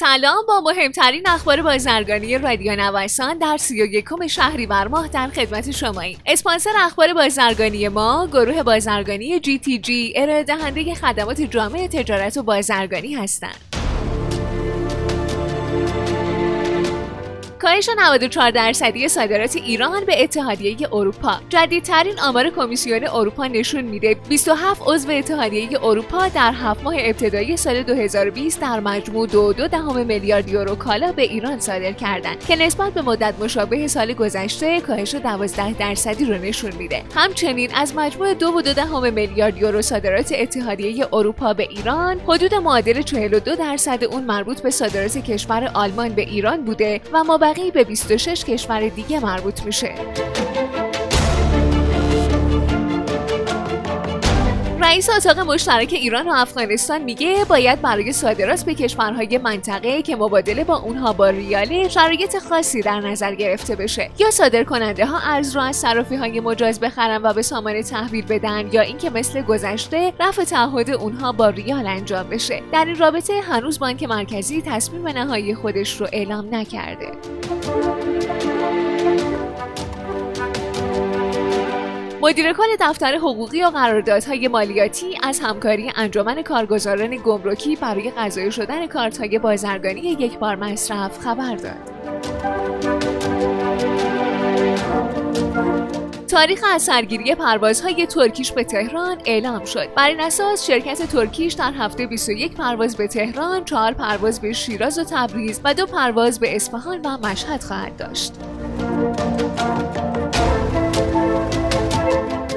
سلام، با مهمترین اخبار بازرگانی رادیو نوسان در 31 شهریور ماه در خدمت شماییم. اسپانسر اخبار بازرگانی ما گروه بازرگانی جی تی جی ارائه دهنده خدمات جامع تجارت و بازرگانی هستند. کاهش 94% صادرات ایران به اتحادیه ی اروپا. جدیدترین آمار کمیسیون اروپا نشون میده 27 عضو اتحادیه ی اروپا در 7 ماه ابتدایی سال 2020 در مجموع 2.2 میلیارد یورو کالا به ایران صادر کردند که نسبت به مدت مشابه سال گذشته کاهش 12% رو نشون میده. همچنین از مجموع 2.2 میلیارد یورو صادرات اتحادیه ی اروپا به ایران، حدود معادل 42% اون مربوط به صادرات کشور آلمان به ایران بوده و ما بقیه به 26 کشور دیگه مربوط میشه. رئیس اتاق مشترک ایران و افغانستان میگه باید برای صادرات به کشورهای منطقه که مبادله با اونها با ریاله شرایط خاصی در نظر گرفته بشه، یا صادرکننده ها ارز را از صرافی‌های مجاز بخرن و به سامانه تحویل بدن، یا اینکه مثل گذشته رفع تعهد اونها با ریال انجام بشه. در این رابطه هنوز بانک مرکزی تصمیم نهایی خودش رو اعلام نکرده. مدیر کل دفتر حقوقی و قراردادهای مالیاتی از همکاری انجمن کارگزاران گمرکی برای قضایی شدن کارت‌های بازرگانی یکبار مصرف خبر داد. تاریخ اثرگیری پروازهای ترکیش به تهران اعلام شد. بر این اساس شرکت ترکیش در هفته 21 پرواز به تهران، 4 پرواز به شیراز و تبریز و 2 پرواز به اصفهان و مشهد خواهد داشت.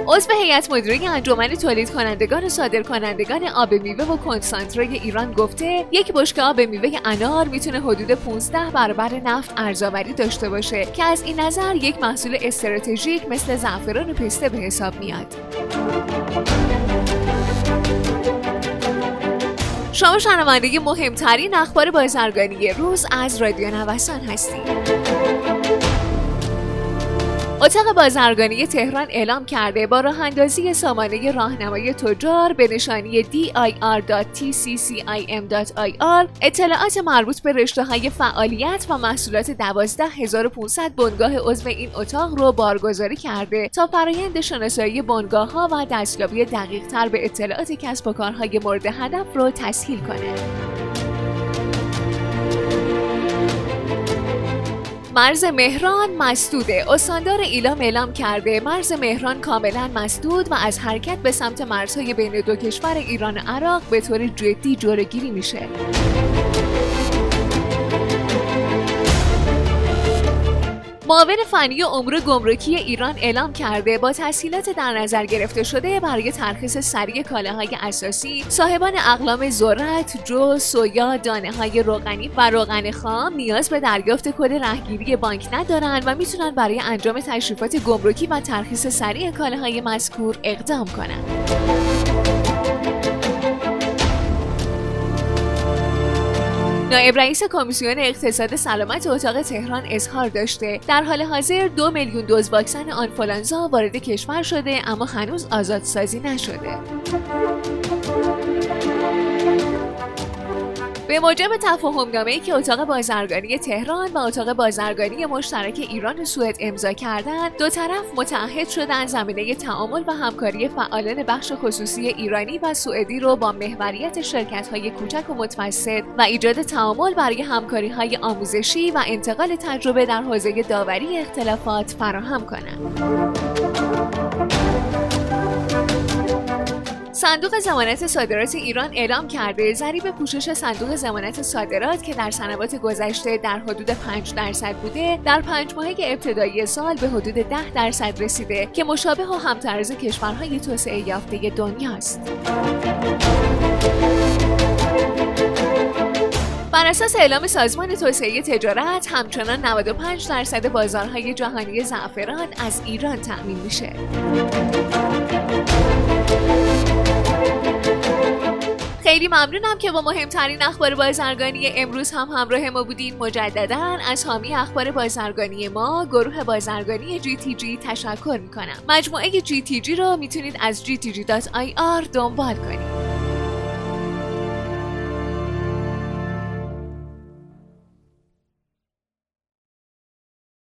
عضو هیئت مدیره انجمن تولید کنندگان و صادرکنندگان آب میوه و کنسانتره ایران گفته یک بشکه آب میوه انار میتونه حدود 15 برابر نفت ارزآوری داشته باشه که از این نظر یک محصول استراتژیک مثل زعفران و پسته به حساب میاد. شما شنونده مهمترین اخبار بازرگانی روز از رادیو نوسان هستید. اتاق بازرگانی تهران اعلام کرده با راه‌اندازی سامانه راهنمای تجار به نشانی dir.tccim.ir اطلاعات مربوط به رشته‌های فعالیت و محصولات 12500 بنگاه عضو این اتاق رو بارگذاری کرده تا فرآیند شناسایی بنگاه‌ها و دستیابی دقیق‌تر به اطلاعات کسب و کارهای مورد هدف رو تسهیل کنه. مرز مهران مسدوده. استاندار ایلام اعلام کرده مرز مهران کاملا مسدود و از حرکت به سمت مرزهای بین دو کشور ایران و عراق به طور جدی جلوگیری میشه. معاون فنی امور گمرکی ایران اعلام کرده با تسهیلات در نظر گرفته شده برای ترخیص سریع کالاهای اساسی، صاحبان اقلام ذرت، جو، سویا، دانه‌های روغنی و روغن خام نیاز به دریافت کد رهگیری بانک ندارند و میتونن برای انجام تشریفات گمرکی و ترخیص سریع کالاهای مذکور اقدام کنند. نایب رئیس کمیسیون اقتصاد سلامت اتاق تهران اظهار داشته در حال حاضر 2 میلیون دوز واکسن آنفولانزا وارد کشور شده اما هنوز آزادسازی نشده. به موجب تفاهم‌نامه‌ای که اتاق بازرگانی تهران و اتاق بازرگانی مشترک ایران و سوئد امضا کردند، دو طرف متعهد شدند زمینه تعامل و همکاری فعالان بخش خصوصی ایرانی و سوئدی را با محوریت شرکت‌های کوچک و متوسط و ایجاد تعامل برای همکاری‌های آموزشی و انتقال تجربه در حوزه داوری اختلافات فراهم کنند. صندوق ضمانت صادرات ایران اعلام کرده ضریب پوشش صندوق ضمانت صادرات که در سنوات گذشته در حدود 5% بوده، در 5 ماهه ابتدایی سال به حدود 10% رسیده که مشابه و هم‌طراز کشورهای توسعه یافته دنیاست. بر اساس اعلام سازمان توسعه تجارت، همچنان 95% بازارهای جهانی زعفران از ایران تأمین میشه. خیلی ممنونم که با مهمترین اخبار بازرگانی امروز هم همراه ما بودین. مجدداً از حامی اخبار بازرگانی ما گروه بازرگانی جی تی جی تشکر میکنم. مجموعه جی تی جی رو میتونید از gtg.ir دنبال کنید.